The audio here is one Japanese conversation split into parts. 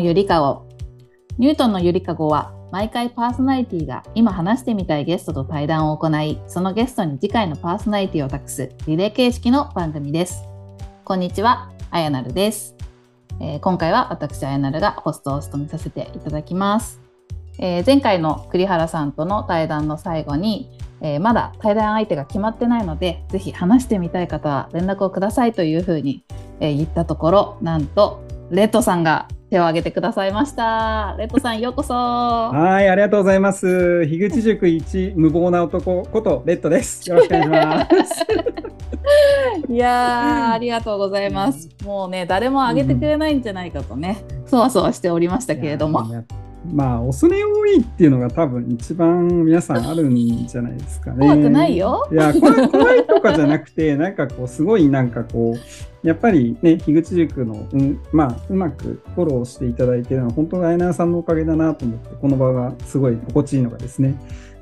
のゆりかご。ニュートンのゆりかごは毎回パーソナリティが今話してみたいゲストと対談を行い、そのゲストに次回のパーソナリティを託すリレー形式の番組です。こんにちは、あやなるです。今回は私あやなるがホストを務めさせていただきます。前回の栗原さんとの対談の最後に、まだ対談相手が決まってないのでぜひ話してみたい方は連絡をくださいというふうに言ったところ、なんとレッドさんが手を挙げてくださいました。レッドさん、ようこそ。はい、ありがとうございます。樋口塾一無謀な男ことレッドです。よろしくお願いします。いやー、ありがとうございます。もうね、誰も挙げてくれないんじゃないかとね、そわそわしておりましたけれども、まあ恐れ多いっていうのが多分一番皆さんあるんじゃないですかね。怖くないよ。いや、怖いとかじゃなくて、なんかこうすごい、なんかこうやっぱりね、樋口塾の、うまくフォローしていただいているのは本当にあやなるさんのおかげだなと思って、この場がすごい心地いいのがですね、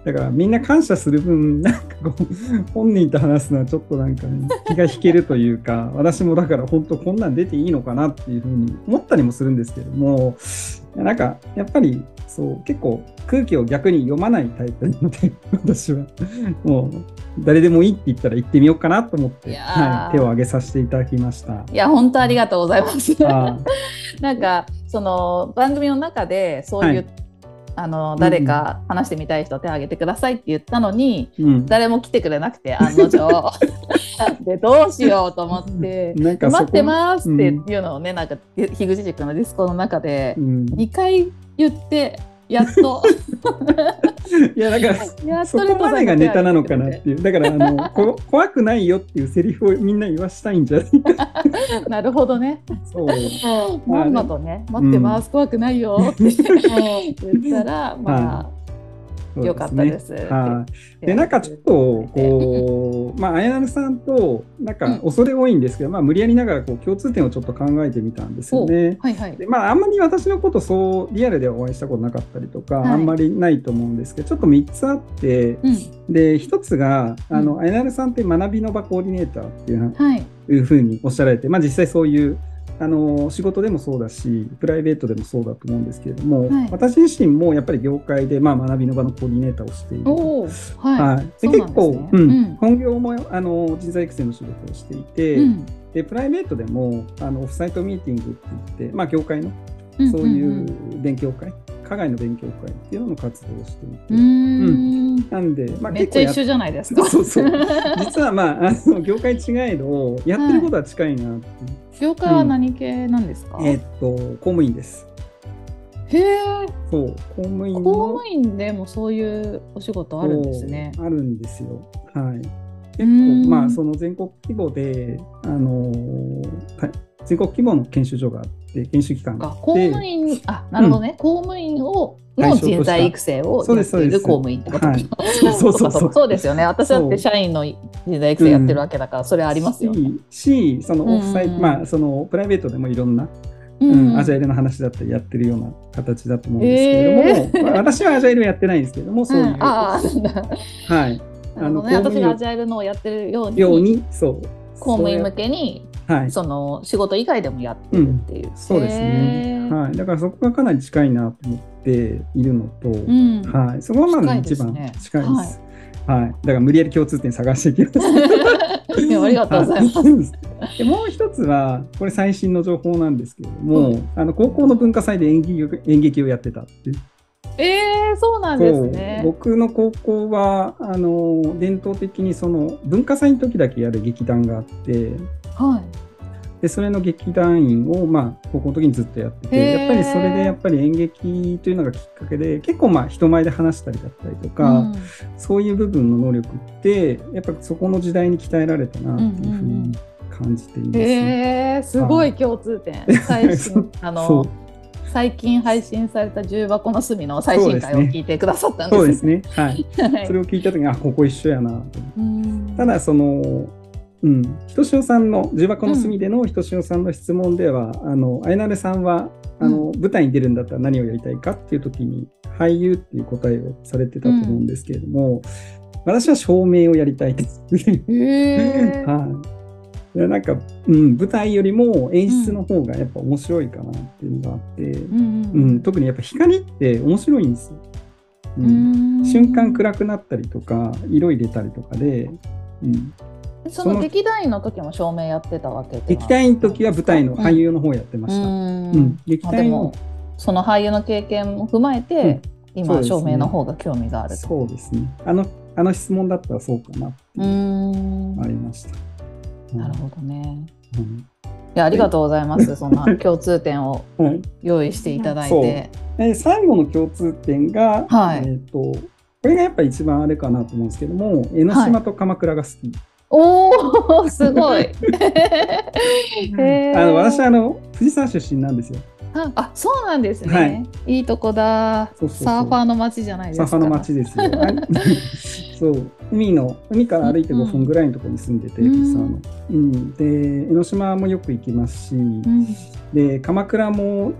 だからみんな感謝する分、なんかこう本人と話すのはちょっとなんか、ね、気が引けるというか、私もだから本当こんなん出ていいのかなっていうふうに思ったりもするんですけれども、なんかやっぱりそう結構空気を逆に読まないタイプなので、私はもう誰でもいいって言ったら行ってみようかなと思って、手を挙げさせていただきました。いや、本当ありがとうございます。なんかその番組の中でそういう、誰か話してみたい人手を挙げてくださいって言ったのに、誰も来てくれなくて、案の定でどうしようと思ってなんか待ってますっていうのをね、なんか樋口塾のディスコの中で2回言ってやっといや、だからそこまでがネタなのかなっていう、だから怖くないよっていうセリフをみんな言わしたいんじゃないか。なるほどね。そうまんまとね、待ってます、怖くないよって言ったら、まあよかったです。で、なんかちょっとこう、あやなるさんとなんか恐れ多いんですけど、無理やりながらこう共通点をちょっと考えてみたんですよね。で、あんまり私のことそうリアルでお会いしたことなかったりとか、あんまりないと思うんですけど、ちょっと3つあって、で1つがあやなるさんって学びの場コーディネーターっていうふうにおっしゃられて、実際そういう仕事でもそうだし、プライベートでもそうだと思うんですけれども、私自身もやっぱり業界で、学びの場のコーディネーターをしている。結構本業も人材育成の仕事をしていて、でプライベートでもオフサイトミーティングって言って、業界のそういう勉強会、課外の勉強会っていうのの活動をしていて、なんで、めっちゃ一緒じゃないですか。そうそう、実は業界違えどやってることは近いなって。業界は何系なんですか？公務員です。へえ。そう、公務員でもそういうお仕事あるんですね。あるんですよ。結構その全国規模で全国規模の研修所があって、研修機関があって、公務員、なるほどね、公務員をの人材育成をやっている公務員ってことです。そうですよね。私だって社員の人材育成やってるわけだから、それありますよね。し、そのオフサイト、そのプライベートでもいろんなアジャイルの話だったりやってるような形だと思うんですけれども、私はアジャイルやってないんですけれども、そういう、私がアジャイルのをやってるように、公務員向けに。その仕事以外でもやってるっていう、そうですね、だからそこがかなり近いなと思っているのと、そこがまず一番近いです。だから無理やり共通点探していきます。ありがとうございます。で、もう一つはこれ最新の情報なんですけれども、高校の文化祭で演劇をやってたっていう。そうなんですね。僕の高校は伝統的にその文化祭の時だけやる劇団があって。でそれの劇団員を、高校の時にずっとやってて、やっぱりそれでやっぱり演劇というのがきっかけで、結構人前で話したりだったりとか、そういう部分の能力ってやっぱそこの時代に鍛えられたなっていうふうに感じています。すごい共通点。最近配信された重箱の隅の最新回を聞いてくださったんです。そうですね。それを聞いた時に、ここ一緒やなと思って。ただ人志雄さんの重箱の隅での人志雄さんの質問では、あやなるさんは舞台に出るんだったら何をやりたいかっていう時に俳優っていう答えをされてたと思うんですけれども、私は照明をやりたいです。やなんか、うん、舞台よりも演出の方がやっぱ面白いかなっていうのがあって、うんうんうん、特にやっぱ光って面白いんですよ、うん、瞬間暗くなったりとか色入れたりとかで、うん、その劇団員の時も照明やってたわけでは、劇団員の時は舞台の俳優の方やってました、うんうん、劇団員のその俳優の経験も踏まえて、うん、今は照明の方が興味があると。そうですね。あの質問だったらそうかなっていうのがありました。うん、なるほどね、うん、いやありがとうございます、はい、そんな共通点を用意していただいて、はい、最後の共通点が、はい、これがやっぱ一番あれかなと思うんですけども、江ノ島と鎌倉が好き、はい、おーすごい私藤沢出身なんですよ。あ、そうなんですね、はい、いいとこだ。そうそうそう、サーファーの街じゃないですか。サーファーの街ですよそう、海から歩いて5分ぐらいのところに住んでて、うんうん、で江ノ島もよく行きますし、うん、で鎌倉も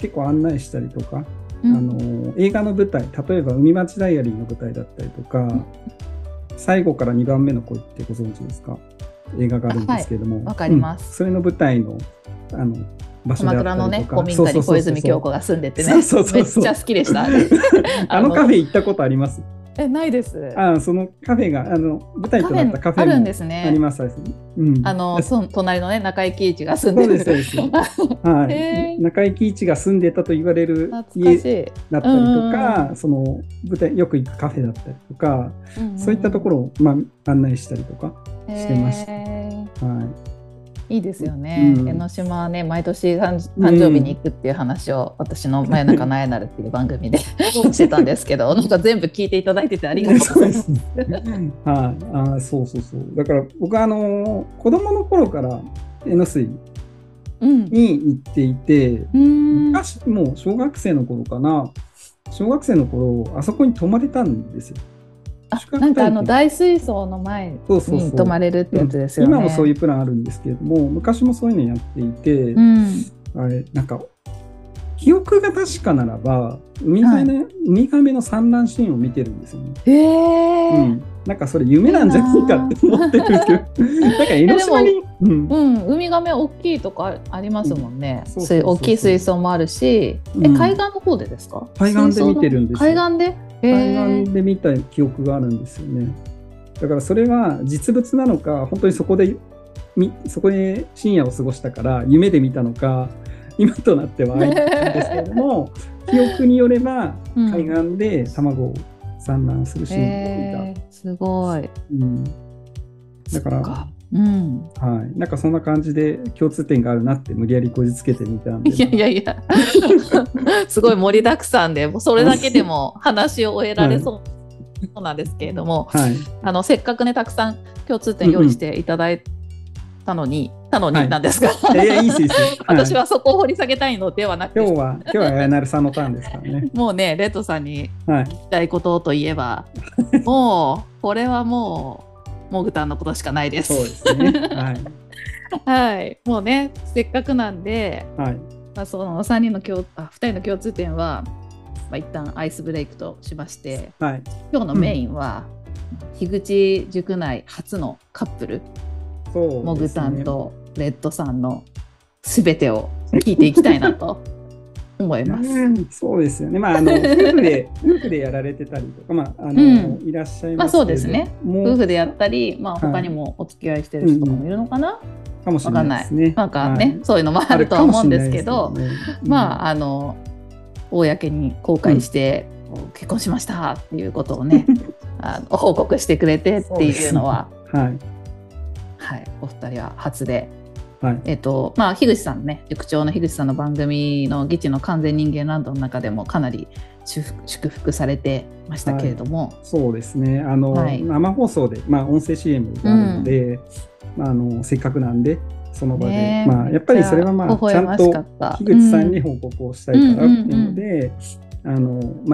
結構案内したりとか、うん、映画の舞台、例えば海町ダイアリーの舞台だったりとか、うん、最後から2番目の恋ってご存知ですか？映画があるんですけれども、わかります、うん、それの舞台の鎌倉のね、古民家に小泉京子が住んでてね、めっちゃ好きでしたカフェ行ったことあります？ないです。そのカフェが舞台となったカフェもあるんですね。あります、うん、隣のね、中井貴一が住んでる。そうです、はい、中井貴一が住んでたと言われる家だったりとか、その舞台よく行くカフェだったりとか、うんうん、そういったところを、まあ、案内したりとかしてました、はい、いいですよね、うん、江ノ島はね、毎年誕生日に行くっていう話を、私の真夜中のあやなるっていう番組でしてたんですけど、なんか全部聞いていただいててありがとうございますはい、そうそうそう、だから僕は子供の頃から江ノ水に行っていて、うん、昔もう小学生の頃あそこに泊まれたんですよ。なんか大水槽の前に泊まれるってやつですよね。今もそういうプランあるんですけれども、昔もそういうのやっていて、うん、あれなんか記憶が確かならばウミガメの産卵シーンを見てるんですよね。うん、なんかそれ夢なんじゃないかって思ってるんですけどなんか江ノ島に、うんうん、ウミガメ大きいとかありますもんね、うん、大きい水槽もあるし、うん、海岸の方でですか？海岸で見てるんですよ。海岸で見た記憶があるんですよね。だからそれは実物なのか、本当にそこで深夜を過ごしたから夢で見たのか、今となってはあいんですけれども記憶によれば海岸で卵を産卵するシーンを見ていた、すごい、うん、だからうん、はい、なんかそんな感じで共通点があるなって無理やりこじつけてみたんで、いやすごい盛りだくさんで、それだけでも話を終えられそうなんですけれども、はい、せっかくね、たくさん共通点用意していただいたのに、はい、なんですか、私はそこを掘り下げたいのではなくて、今日はあやなるさんのターンですからねもうね、レッドさんに聞きたいことといえば、はい、もうこれはモグタンのことしかないです。そうですね、はいはい、もうね、せっかくなんで、はい、まあ、その2人の共通点は、まあ、一旦アイスブレイクとしまして、はい、今日のメインは、うん、樋口塾内初のカップル、そうですね、モグタンとレッドさんのすべてを聞いていきたいなと思いますそうですよね、まあ、夫婦でやられてたりとか、まあうん、いらっしゃいます、まあ、そうですね、夫婦でやったり、まあ、他にもお付き合いしてる人もいるのかな、かもしれないですね、なんかね、はい、そういうのもあるとは思うんですけど、ね、うん、まあ、公に公開して、うん、結婚しましたっていうことをね報告してくれてっていうのは、はいはい、お二人は初で、はい、まあ、樋口さんね、塾長の樋口さんの番組の「義地の完全人間ランド」の中でもかなり祝福されてましたけれども、はい、そうですね、はい、生放送で、まあ、音声 CM があるので、うん、まあ、せっかくなんでその場で、まあ、やっぱりそれは、まあ、ちゃんと樋口さんに報告をしたいからっていうので、ま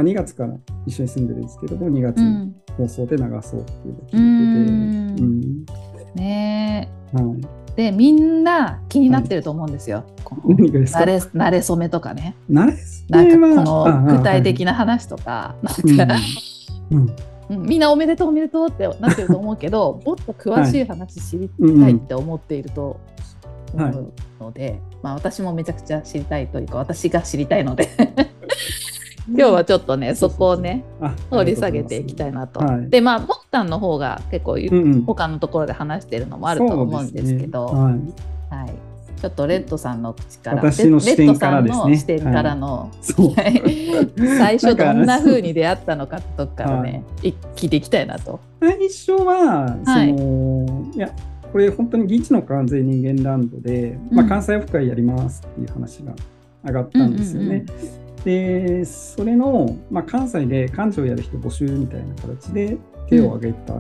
あ、2月から一緒に住んでるんですけども、2月に放送で流そうっていうのを聞いてて、ねえ、はいで、みんな気になってると思うんですよ、はい、ですか、慣れ初めとかね、なんかこの具体的な話とか、なんか、うんうん、うん、みんなおめでとうおめでとうってなってると思うけどもっと詳しい話知りたいって思っていると思うので、はい、まあ、私もめちゃくちゃ知りたいというか私が知りたいので今日はちょっとね、うん、そこをね掘り下げていきたいなと、はい、でまあボクタンの方が結構、うん、他のところで話しているのもあると思うんですけど、ね、はいはい、ちょっとレッドさんの口から私の視点からですね、レッドさんの視点からの、はい、最初どんな風に出会ったのかとかね、はい、聞いていきたいなと。最初ははい、いやこれ本当に「ギチの完全人間ランドで」で、まあ、関西オフ会やりますっていう話が上がったんですよね。うんうんうん、でそれの、まあ、関西で館長やる人募集みたいな形で手を挙げた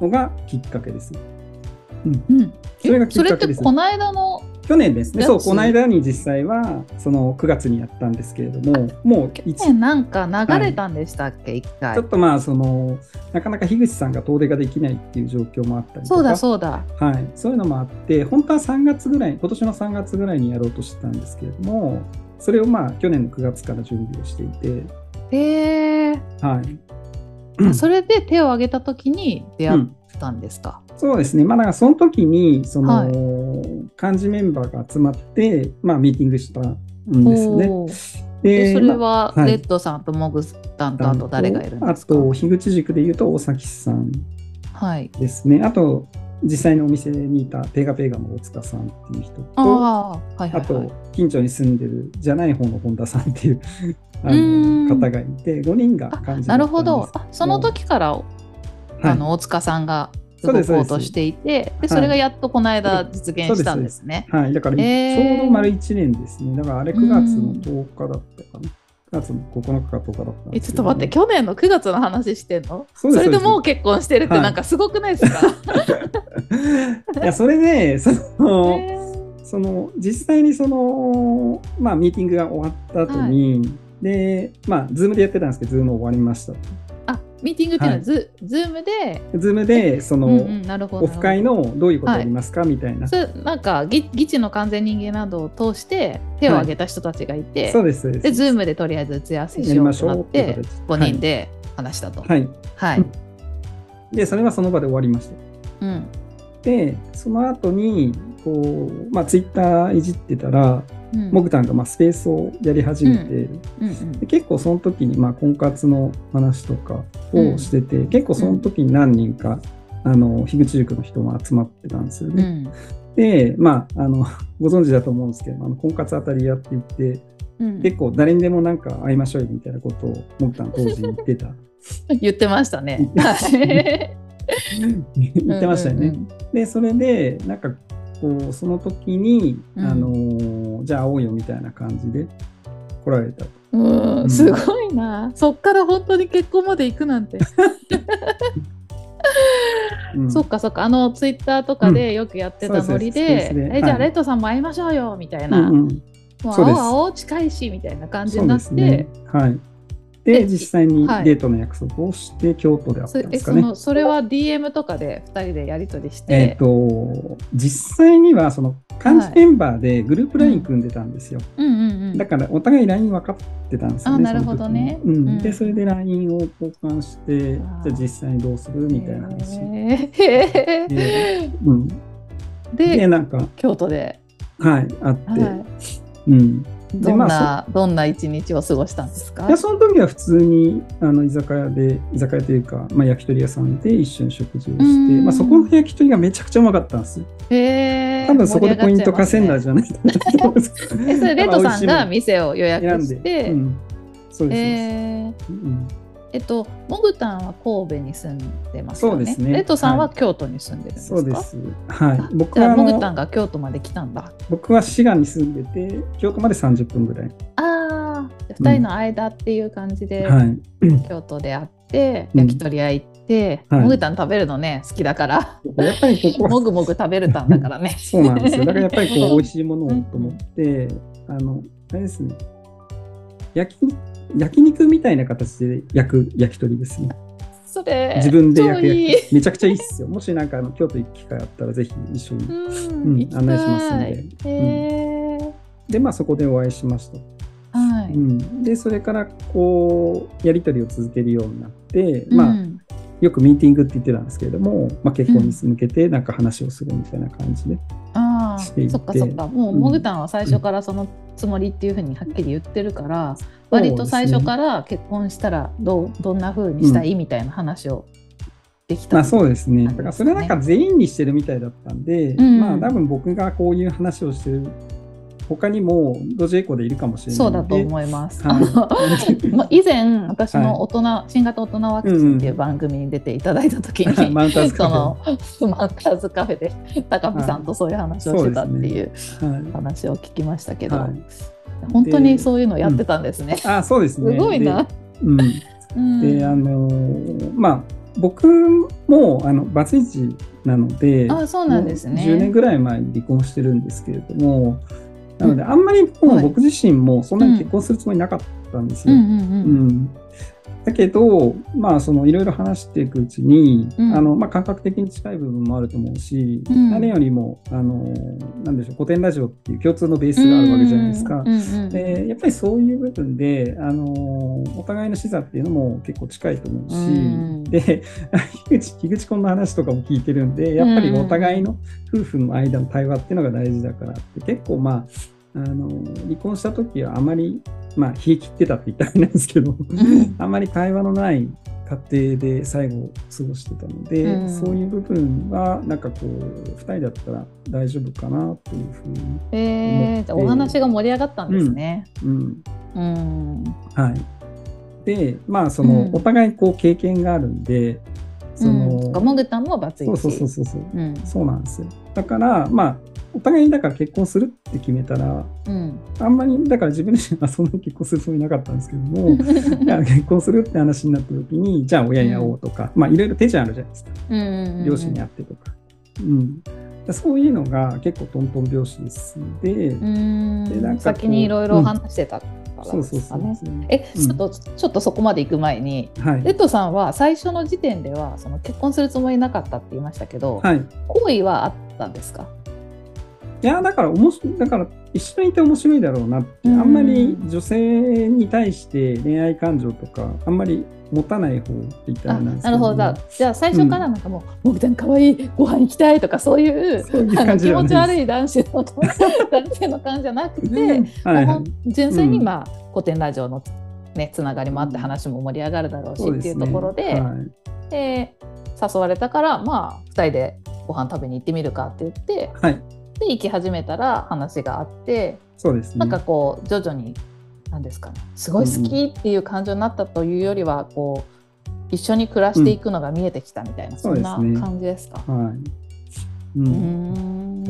のがきっかけですね。うんうんうん、それがきっかけです。それってこの間の去年ですね。そう、この間に実際はその9月にやったんですけれども、もう1年なんか流れたんでしたっけ、はい、1回ちょっとまあそのなかなか樋口さんが遠出ができないっていう状況もあったりとか、そうだそうだ、はい、そういうのもあって本当は3月ぐらい今年の3月ぐらいにやろうとしてたんですけれども、それをまあ去年の9月から準備をしていて、はい、あ、それで手を挙げた時に出会ったんですか。うん、そうですね、まあ、だからその時にその、はい、幹事メンバーが集まって、まあ、ミーティングしたんですね。でそれはレッドさんとモグさんとあと誰がいるんですか。あと樋口塾でいうと大崎さんですね、はい、あと実際にお店にいたペガペガの大塚さんっていう人と はいはいはい、あと近所に住んでるじゃない方の本田さんっていう方がいて5人が感じだったんですけど、なるほど、あ、その時から、はい、大塚さんが動こうとしていて、でそれがやっとこの間実現したんですね。はい、だからちょうど丸1年ですね。だからあれ9月の10日だったかな、9月の9日か10日だったんですけど、ね、ちょっと待って、去年の9月の話してんの？ それでもう結婚してるってなんかすごくないですか？はい、いやそれで、ね、その実際にその、まあ、ミーティングが終わった後に、はい、でまあ Zoom でやってたんですけど Zoom 終わりました。ミーティングっていうのは、はい、ズームでその、うんうん、なるほど、オフ会のどういうことありますか、はい、みたいな、それなんかギチの完全人間などを通して手を挙げた人たちがいて、はい、そうですそうです、でズームでとりあえず打ち合わせしようとなって5人で話したと、はいはいはい、でそれはその場で終わりました、うん、でその後にこう、まあ、ツイッターいじってたらモグタンがまあスペースをやり始めて、うんうんうん、で結構その時にまあ婚活の話とかをしてて、うん、結構その時に何人か樋口塾の人も集まってたんですよね、うん、でまあご存知だと思うんですけど婚活あたりやっていって、うん、結構誰にでもなんか会いましょうよみたいなことをモグタン当時言ってた言ってましたね言ってましたよね、うんうんうん、でそれでなんかこうその時に、うん、じゃあ会おうよみたいな感じで来られた、うんうん、すごいな、そっから本当に結婚まで行くなんて、うん、そっかそっか、ツイッターとかでよくやってたノリで、うん、じゃあレッドさんも会いましょうよみたいな、うんうん、もう会おう会おう近いしみたいな感じになって、ね、はい、で実際にデートの約束をして、はい、京都で会ったんですかね。 それは DM とかで2人でやり取りして、実際にはその幹事メンバーでグループ LINE 組んでたんですよ、はい、うんうんうんうん、だからお互い LINE 分かってたんですよね。あ、なるほどね、うん、でそれで LINE を交換して、うん、じゃあ実際にどうするみたいな話、うん、でなんか京都で、はい、会って、はい、うん、どんな一日を過ごしたんですか。いやその時は普通に居酒屋というか、まあ、焼き鳥屋さんで一緒に食事をして、まあ、そこの焼き鳥がめちゃくちゃうまかったんですよ。多分そこでポイント稼いだんじゃないかと思います。レッドさんが店を予約して、うん、そうです、うん、モグタンは神戸に住んでますよね。そうですね、レッドさんは京都に住んでるんですか。はい、そうです、はい、僕はモグタンが京都まで来たんだ。僕は滋賀に住んでて京都まで30分ぐらい、あー、2人の間っていう感じで、うん、京都で会って焼き鳥屋行って、うん、ではい、もぐたん食べるのね好きだからやっぱりもぐもぐ食べるたんだからねそうなんですよ、だからやっぱりこう美味しいものをと思ってあれですね、焼肉みたいな形で焼く焼き鳥ですね。それ自分で焼く焼きめちゃくちゃいいっすよもしなんか京都行く機会あったらぜひ一緒に、うん、案内しますので、でまあそこでお会いしました。はい、うん、でそれからこうやり取りを続けるようになって、うん、まあよくミーティングって言ってたんですけれども、まあ、結婚に向けてなんか話をするみたいな感じでしていて、うん、あ、そっかそっか、もうモグタンは最初からそのつもりっていうふうにはっきり言ってるから、うん、割と最初から結婚したらどんなふうにしたいみたいな話をできた、うん、まあ、そうですね。だからそれはなんか全員にしてるみたいだったんで、うん、まあ多分僕がこういう話をしてる他にもドジェイコでいるかもしれない。そうだと思います、はい、以前私の大人、はい、新型大人ワクチンっていう番組に出ていただいた時に、マウンターズカフェで高見さんとそういう話をしてたっていう話を聞きましたけど、はい、本当にそういうのやってたんですね、うん、あ、そうですねすごいな。で、うん、でまあ僕もバツイチなので、あ、そうなんですね、10年ぐらい前に離婚してるんですけれども、なのであんまりもう僕自身もそんなに結婚するつもりなかったんですよ、だけど、まあ、そのいろいろ話していくうちに、まあ、感覚的に近い部分もあると思うし、うん、誰よりもなんでしょう、古典ラジオっていう共通のベースがあるわけじゃないですか、でやっぱりそういう部分でお互いの視座っていうのも結構近いと思うし、で樋口婚の話とかも聞いてるんで、やっぱりお互いの夫婦の間の対話っていうのが大事だからって結構、まあ離婚した時はあまり、まあ、冷え切ってたって言ったらあれなんですけどあまり対話のない家庭で最後を過ごしてたので、そういう部分はなんかこう2人だったら大丈夫かなというふうに思って、じゃあお話が盛り上がったんですね、はい。で、まあその、お互いこう経験があるんで、モグタンもバツイチ、そうなんですよ。だからまあお互いにだから結婚するって決めたら、あんまりだから自分自身はそんなに結婚するつもりなかったんですけども結婚するって話になった時に、じゃあ親に会おうとか、まあいろいろ手順あるじゃないですか、両親に会ってとか、そういうのが結構トントン拍子ですので、でなんか先にいろいろ話してたからですかね。ちょっとそこまで行く前に、レッドさんは最初の時点ではその結婚するつもりなかったって言いましたけど、好意はあったんですか？いや、だから一緒にいて面白いだろうなって、あんまり女性に対して恋愛感情とかあんまり持たない方って言ったらなんですけど、ね、なるほど。じゃあ最初からなんかもう、モグタンかわいい、ご飯行きたいとかそういう気持ち悪い男性の感じじゃなくて、純粋に、まあ古典ラジオの、ね、つながりもあって話も盛り上がるだろうし、っていうところ で誘われたから、まあ、2人でご飯食べに行ってみるかって言って。で行き始めたら話があって、そうですね、なんかこう徐々に何ですかね、すごい好きっていう感情になったというよりは、こう一緒に暮らしていくのが見えてきたみたいな、そんな感じですか。だ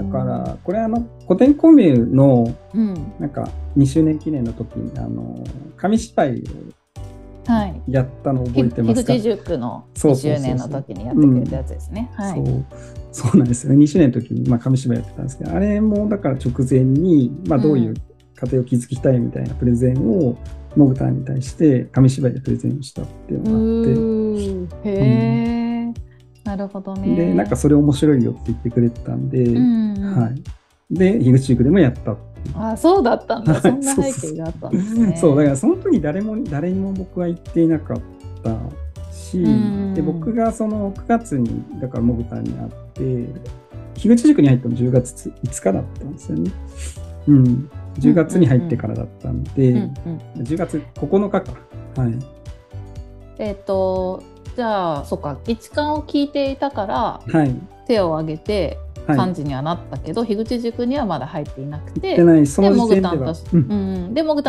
からこれ古典コミュのなんか2周年記念の時に紙芝居をやったの覚えてますか？樋口塾の2周年の時にやってくれたやつですね。そうなんですよね。2周年の時に、まあ、紙芝居やってたんですけど、あれもだから直前に、まあ、どういう家庭を築きたいみたいなプレゼンをモグタンに対して紙芝居でプレゼンしたっていうのがあって、なるほどね。でなんかそれ面白いよって言ってくれてたんで、で樋口塾でもやった。あ、そうだったんだ。そんな背景があったんですね。そう、だからその時誰にも僕は言っていなかったし、で僕がその9月にだからモグタンに会って。樋口塾に入ったの10月5日だったんですよね、10月に入ってからだったので、10月9日か、じゃあそうか、一貫を聞いていたから、手を挙げて幹事にはなったけど、樋口塾にはまだ入っていなくて、モグタン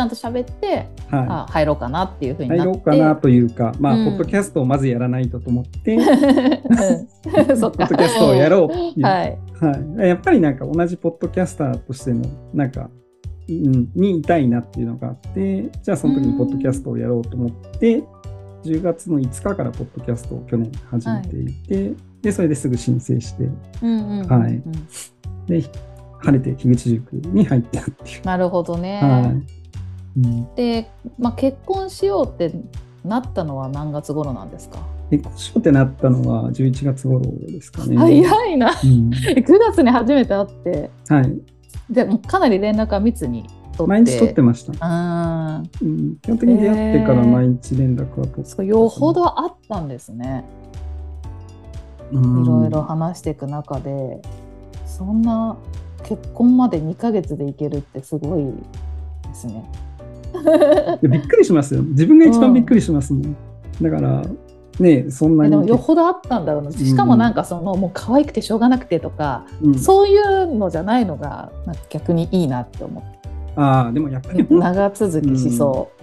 と喋って、あ、入ろうかなっていうふうになって、入ろうかなというか、まあポッドキャストをまずやらないとと思って、ポッドキャストをやろう。やっぱりなんか同じポッドキャスターとしてもなんかにいたいなっていうのがあって、じゃあその時にポッドキャストをやろうと思って、10月の5日からポッドキャストを去年始めていて。でそれですぐ申請して、で晴れて樋口塾に入ったっていう。なるほどね。で、まあ、結婚しようってなったのは何月頃なんですか？結婚しようってなったのは11月頃ですかね。早いな、9月に初めて会って、でもかなり連絡は密に毎日取ってました。基本的に出会ってから毎日連絡は取って、よほどあったんですね。いろいろ話していく中で、そんな結婚まで2ヶ月でいけるってすごいですね。びっくりしますよ。自分が一番びっくりしますもん。だからね、そんなにでもよほどあったんだろうな。しかもなんかその、もう可愛くてしょうがなくてとか、そういうのじゃないのがなんか逆にいいなって思って。ああ、でもやっぱり長続きしそう。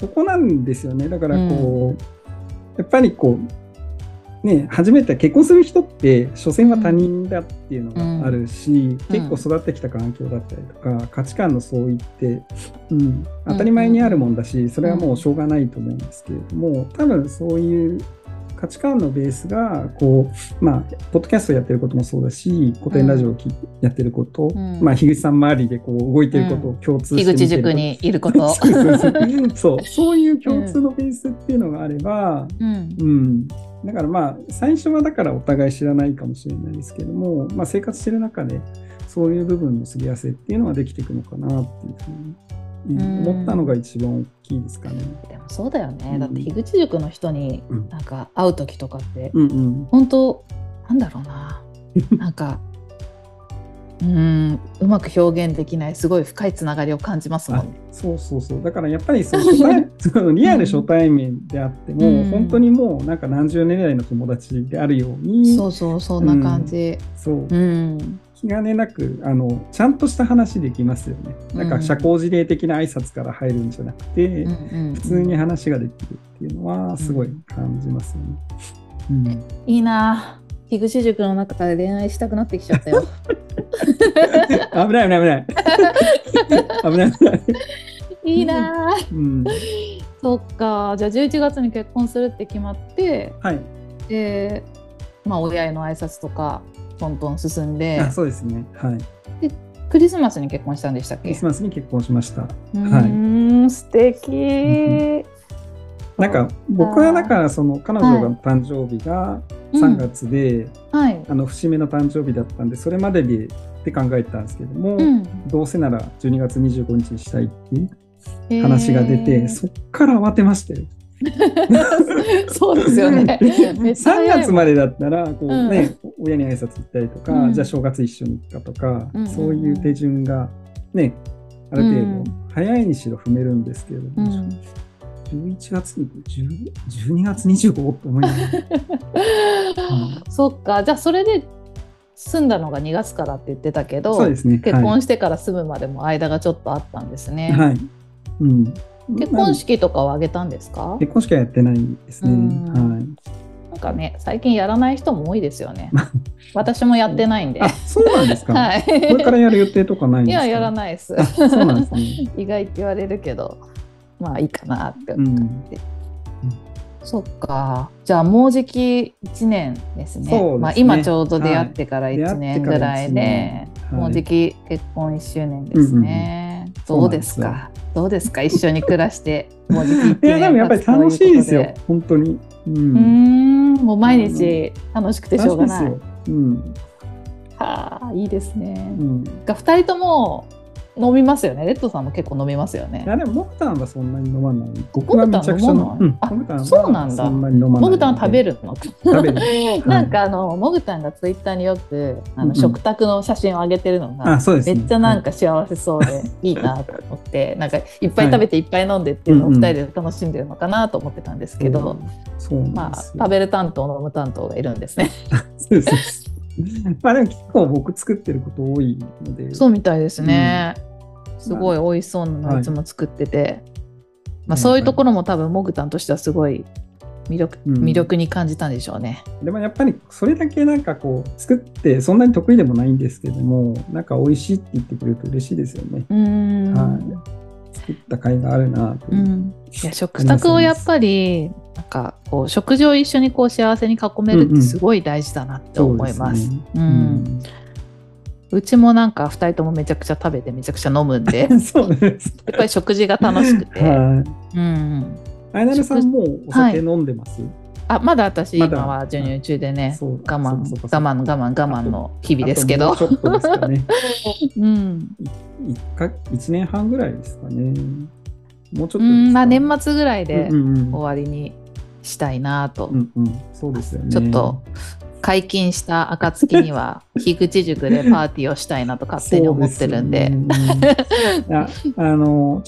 そこなんですよね。だからこう、やっぱりこうね、初めて結婚する人って所詮は他人だっていうのがあるし、結構育ってきた環境だったりとか価値観の相違って、当たり前にあるもんだし、それはもうしょうがないと思うんですけれども、多分そういう価値観のベースがこう、まあ、ポッドキャストやってることもそうだし、古典ラジオをやってること、まあ、樋口さん周りでこう動いてることを共通して樋口塾にいることそういう共通のベースっていうのがあれば、だからまあ最初はだからお互い知らないかもしれないですけども、まあ、生活してる中でそういう部分のすり合わせっていうのはできていくのかなっていうふうに思ったのが一番大きいですかね。でもそうだよね、だって樋口塾の人になんか会う時とかって、本当なんだろうな、なんかうまく表現できないすごい深いつながりを感じますもんね。そうそうそう、だからやっぱりそのリアル初対面であっても、本当にもうなんか何十年来の友達であるように、そうそう、そんな感じ、気兼ねなくちゃんとした話できますよね。なんか社交辞令的な挨拶から入るんじゃなくて、普通に話ができるっていうのはすごい感じますね。いいな、樋口塾の中で恋愛したくなってきちゃったよ。危ない危ない危ない危ない。いいな、そっか。じゃあ11月に結婚するって決まって、で、まあ、親への挨拶とかトントン進んで、そうですね、でクリスマスに結婚したんでしたっけ？クリスマスに結婚しました。素敵。なんか僕はだからその彼女が誕生日が3月で、節目の誕生日だったんで、それまででって考えたんですけども、どうせなら12月25日にしたいっていう話が出て、そっから慌てましたよ。そうですよね。3月までだったらこう、ね、親に挨拶行ったりとか、じゃあ正月一緒に行ったとか、そういう手順が、ね、ある程度早いにしろ踏めるんですけれども、11月に12月25って思いながら。そっか、じゃあそれで住んだのが2月からって言ってたけど、そうですね、結婚してから住むまでも間がちょっとあったんですね。結婚式とかをあげたんですか？結婚式はやってないんですね。なんかね、最近やらない人も多いですよね。私もやってないんで。あ、そうなんですか。これからやる予定とかないんですか？いや、やらないです。そうなんですね。意外って言われるけど、まあいいかなって感じ。そっか。じゃあもうじき1年ですね。まあ今ちょうど出会ってから1年ぐらいで、もうじき結婚1周年ですね。どうですか？どうですか、一緒に暮らしてもうじき1年。いや、でもやっぱり楽しいですよ、本当に。もう毎日楽しくてしょうがない。はあ、いいですね。が2人とも飲みますよね。レッドさんも結構飲みますよね。いや、でもモグタンはそんなに飲まない。僕はめちゃくちゃ飲まない。あ、そうなんだ。モグタンは食べるの。なんかモグタンがツイッターによく食卓の写真を上げてるのがめっちゃなんか幸せそうでいいなと思って、なんかいっぱい食べていっぱい飲んでっていうのを2人で楽しんでるのかなと思ってたんですけど、まあ食べる担当、飲む担当がいるんですね。まあでも結構僕作ってること多いので。そうみたいですね、すごい美味しそうなのいつも作ってて、まあ、そういうところも多分モグタンとしてはすごい魅力に感じたんでしょうね。でもやっぱりそれだけなんかこう作ってそんなに得意でもないんですけども、なんか美味しいって言ってくれると嬉しいですよね。作った甲斐があるなと。いや、食卓をやっぱりなんかこう食事を一緒にこう幸せに囲めるってすごい大事だなって思います。うちもなんか2人ともめちゃくちゃ食べてめちゃくちゃ飲むんで、そうです。やっぱり食事が楽しくて。あいなるさんもお酒飲んでます？あ、まだ私今は授乳中でね、我慢の日々ですけど。ちょっとですかね。1年半ぐらいですかね。もうちょっと、まあ年末ぐらいで終わりにしたいなと。ちょっと解禁した暁には樋口塾でパーティーをしたいなと勝手に思ってるん でちょっ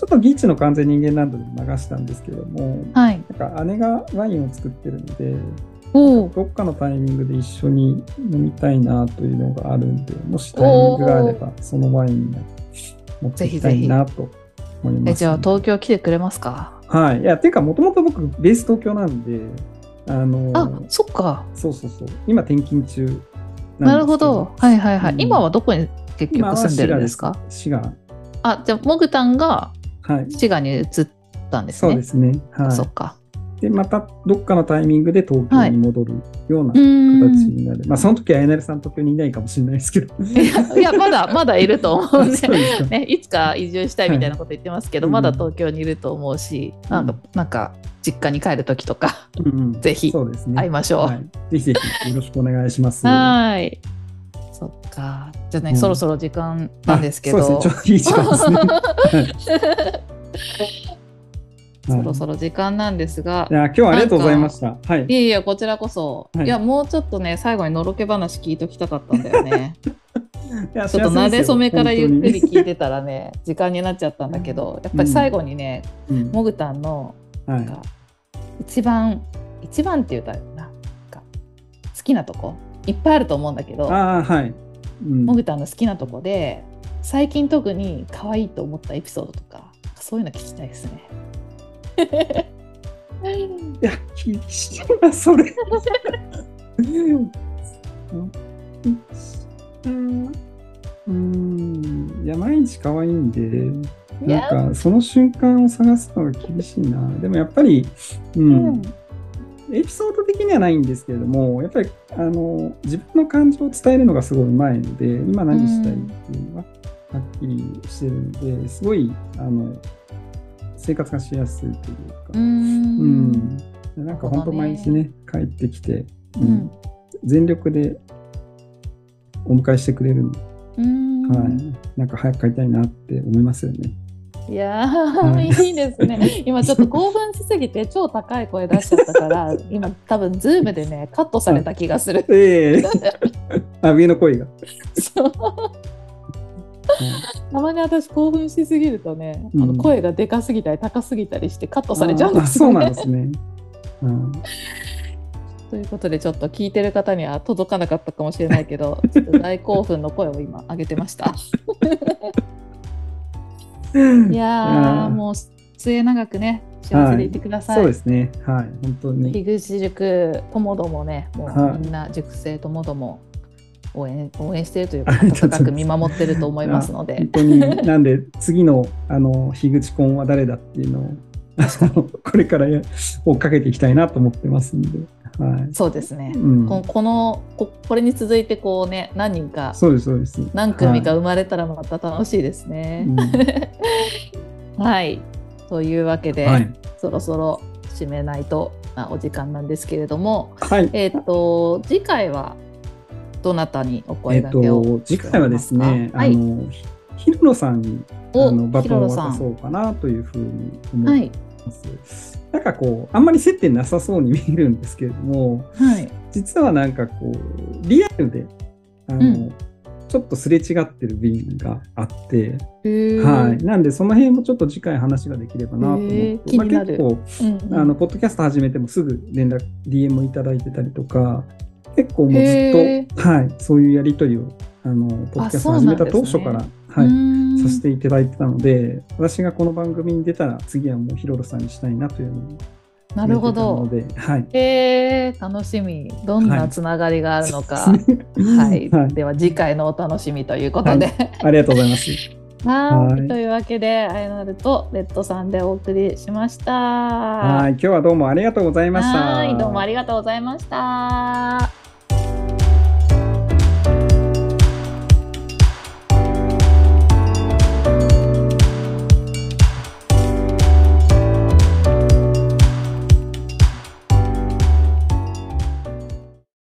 とギーチの完全人間ランドでも流したんですけども、はい、なんか姉がワインを作ってるのでどっかのタイミングで一緒に飲みたいなというのがあるんで、もしタイミングがあればそのワインを持っていきたいなと思います、ね、ぜひぜひ。じゃあ東京来てくれますか？はい、いやていうかもともと僕ベース東京なんで、あ、そっか。そうそうそう。今転勤中なんですけど。なるほど。はいはいはい。今はどこに結局住んでるんですか？滋賀。あ、じゃあモグタンが滋賀に移ったんですね。はい、そうですね。はい。そっか。でまたどっかのタイミングで東京に戻るような形になる、はい、まあその時はあやなるさん東京にいないかもしれないですけどいやまだいると思うんでね、いつか移住したいみたいなこと言ってますけど、はい、まだ東京にいると思うし、うん、なんか実家に帰る時とか、うん、ぜひ会いましょう、そうですね、はい、ぜひぜひよろしくお願いしますはい、そっか。じゃあね、うん、そろそろ時間なんですけど、そうですね、ちょっといい時間ですねそろそろ時間なんですが、いや今日はありがとうございました、はい、いやこちらこそ、はい、いやもうちょっとね最後にのろけ話聞いときたかったんだよねいやちょっとなれそめからゆっくり聞いてたらね時間になっちゃったんだけど、やっぱり最後にね、うん、もぐたんのなんか、はい、一番って言うたらなんか好きなとこいっぱいあると思うんだけど、あ、はい、うん、もぐたんの好きなとこで最近特に可愛いと思ったエピソードとかそういうの聞きたいですねいや聞きたいなそれいや毎日可愛いんでなんかその瞬間を探すのが厳しいな。でもやっぱり、うん、エピソード的にはないんですけれども、やっぱり自分の感情を伝えるのがすごいうまいので、今何したいっていうのははっきりしてるんで、すごい生活がしやすいというか、うん、なんか本当毎日ね帰ってきて、うん、全力でお迎えしてくれるの、はい、なんか早く帰りたいなって思いますよね。いやー、はい、いいですね。今ちょっと興奮しすぎて超高い声出しちゃったから今多分ズームでねカットされた気がする。あ、上の声がそうたまに私興奮しすぎるとね、うん、声がでかすぎたり高すぎたりしてカットされちゃうんですよね。そうなんですね、うん、ということでちょっと聞いてる方には届かなかったかもしれないけどちょっと大興奮の声を今上げてましたいやもう末永くね幸せでいてください、はい、そうですね、はい、本当に樋口塾ともどもね、もうみんな塾生ともども応援しているというか温かく見守ってると思いますので本当になんで次の樋口コンは誰だっていうのをこれから追っかけていきたいなと思ってますんで、はい、そうですね、うん、これに続いてこうね何人かそうです何組か生まれたらまた楽しいですね、はい、はい、というわけで、はい、そろそろ締めないとなお時間なんですけれども、はい、次回はどなたにお声掛けを、次回はですね、はい、ひろろさんにバトンを渡そうかなというふうに思います、はい、なんかこうあんまり接点なさそうに見えるんですけれども、はい、実はなんかこうリアルでうん、ちょっとすれ違ってる便があって、はい、なんでその辺もちょっと次回話ができればなと思って、まあ、結構、うんうん、ポッドキャスト始めてもすぐ連絡 DM をいただいてたりとか結構もうずっと、はい、そういうやり取りをポッドキャスト始めた当初から、ね、はい、させていただいてたので、私がこの番組に出たら次はもうひろろさんにしたいなというのを、なるほど、はい、楽しみ、どんなつながりがあるのか、はいはいはい、では次回のお楽しみということで、はい、ありがとうございますはい、というわけであやなるとレッドさんでお送りしました。はい、今日はどうもありがとうございました。はい、どうもありがとうございました。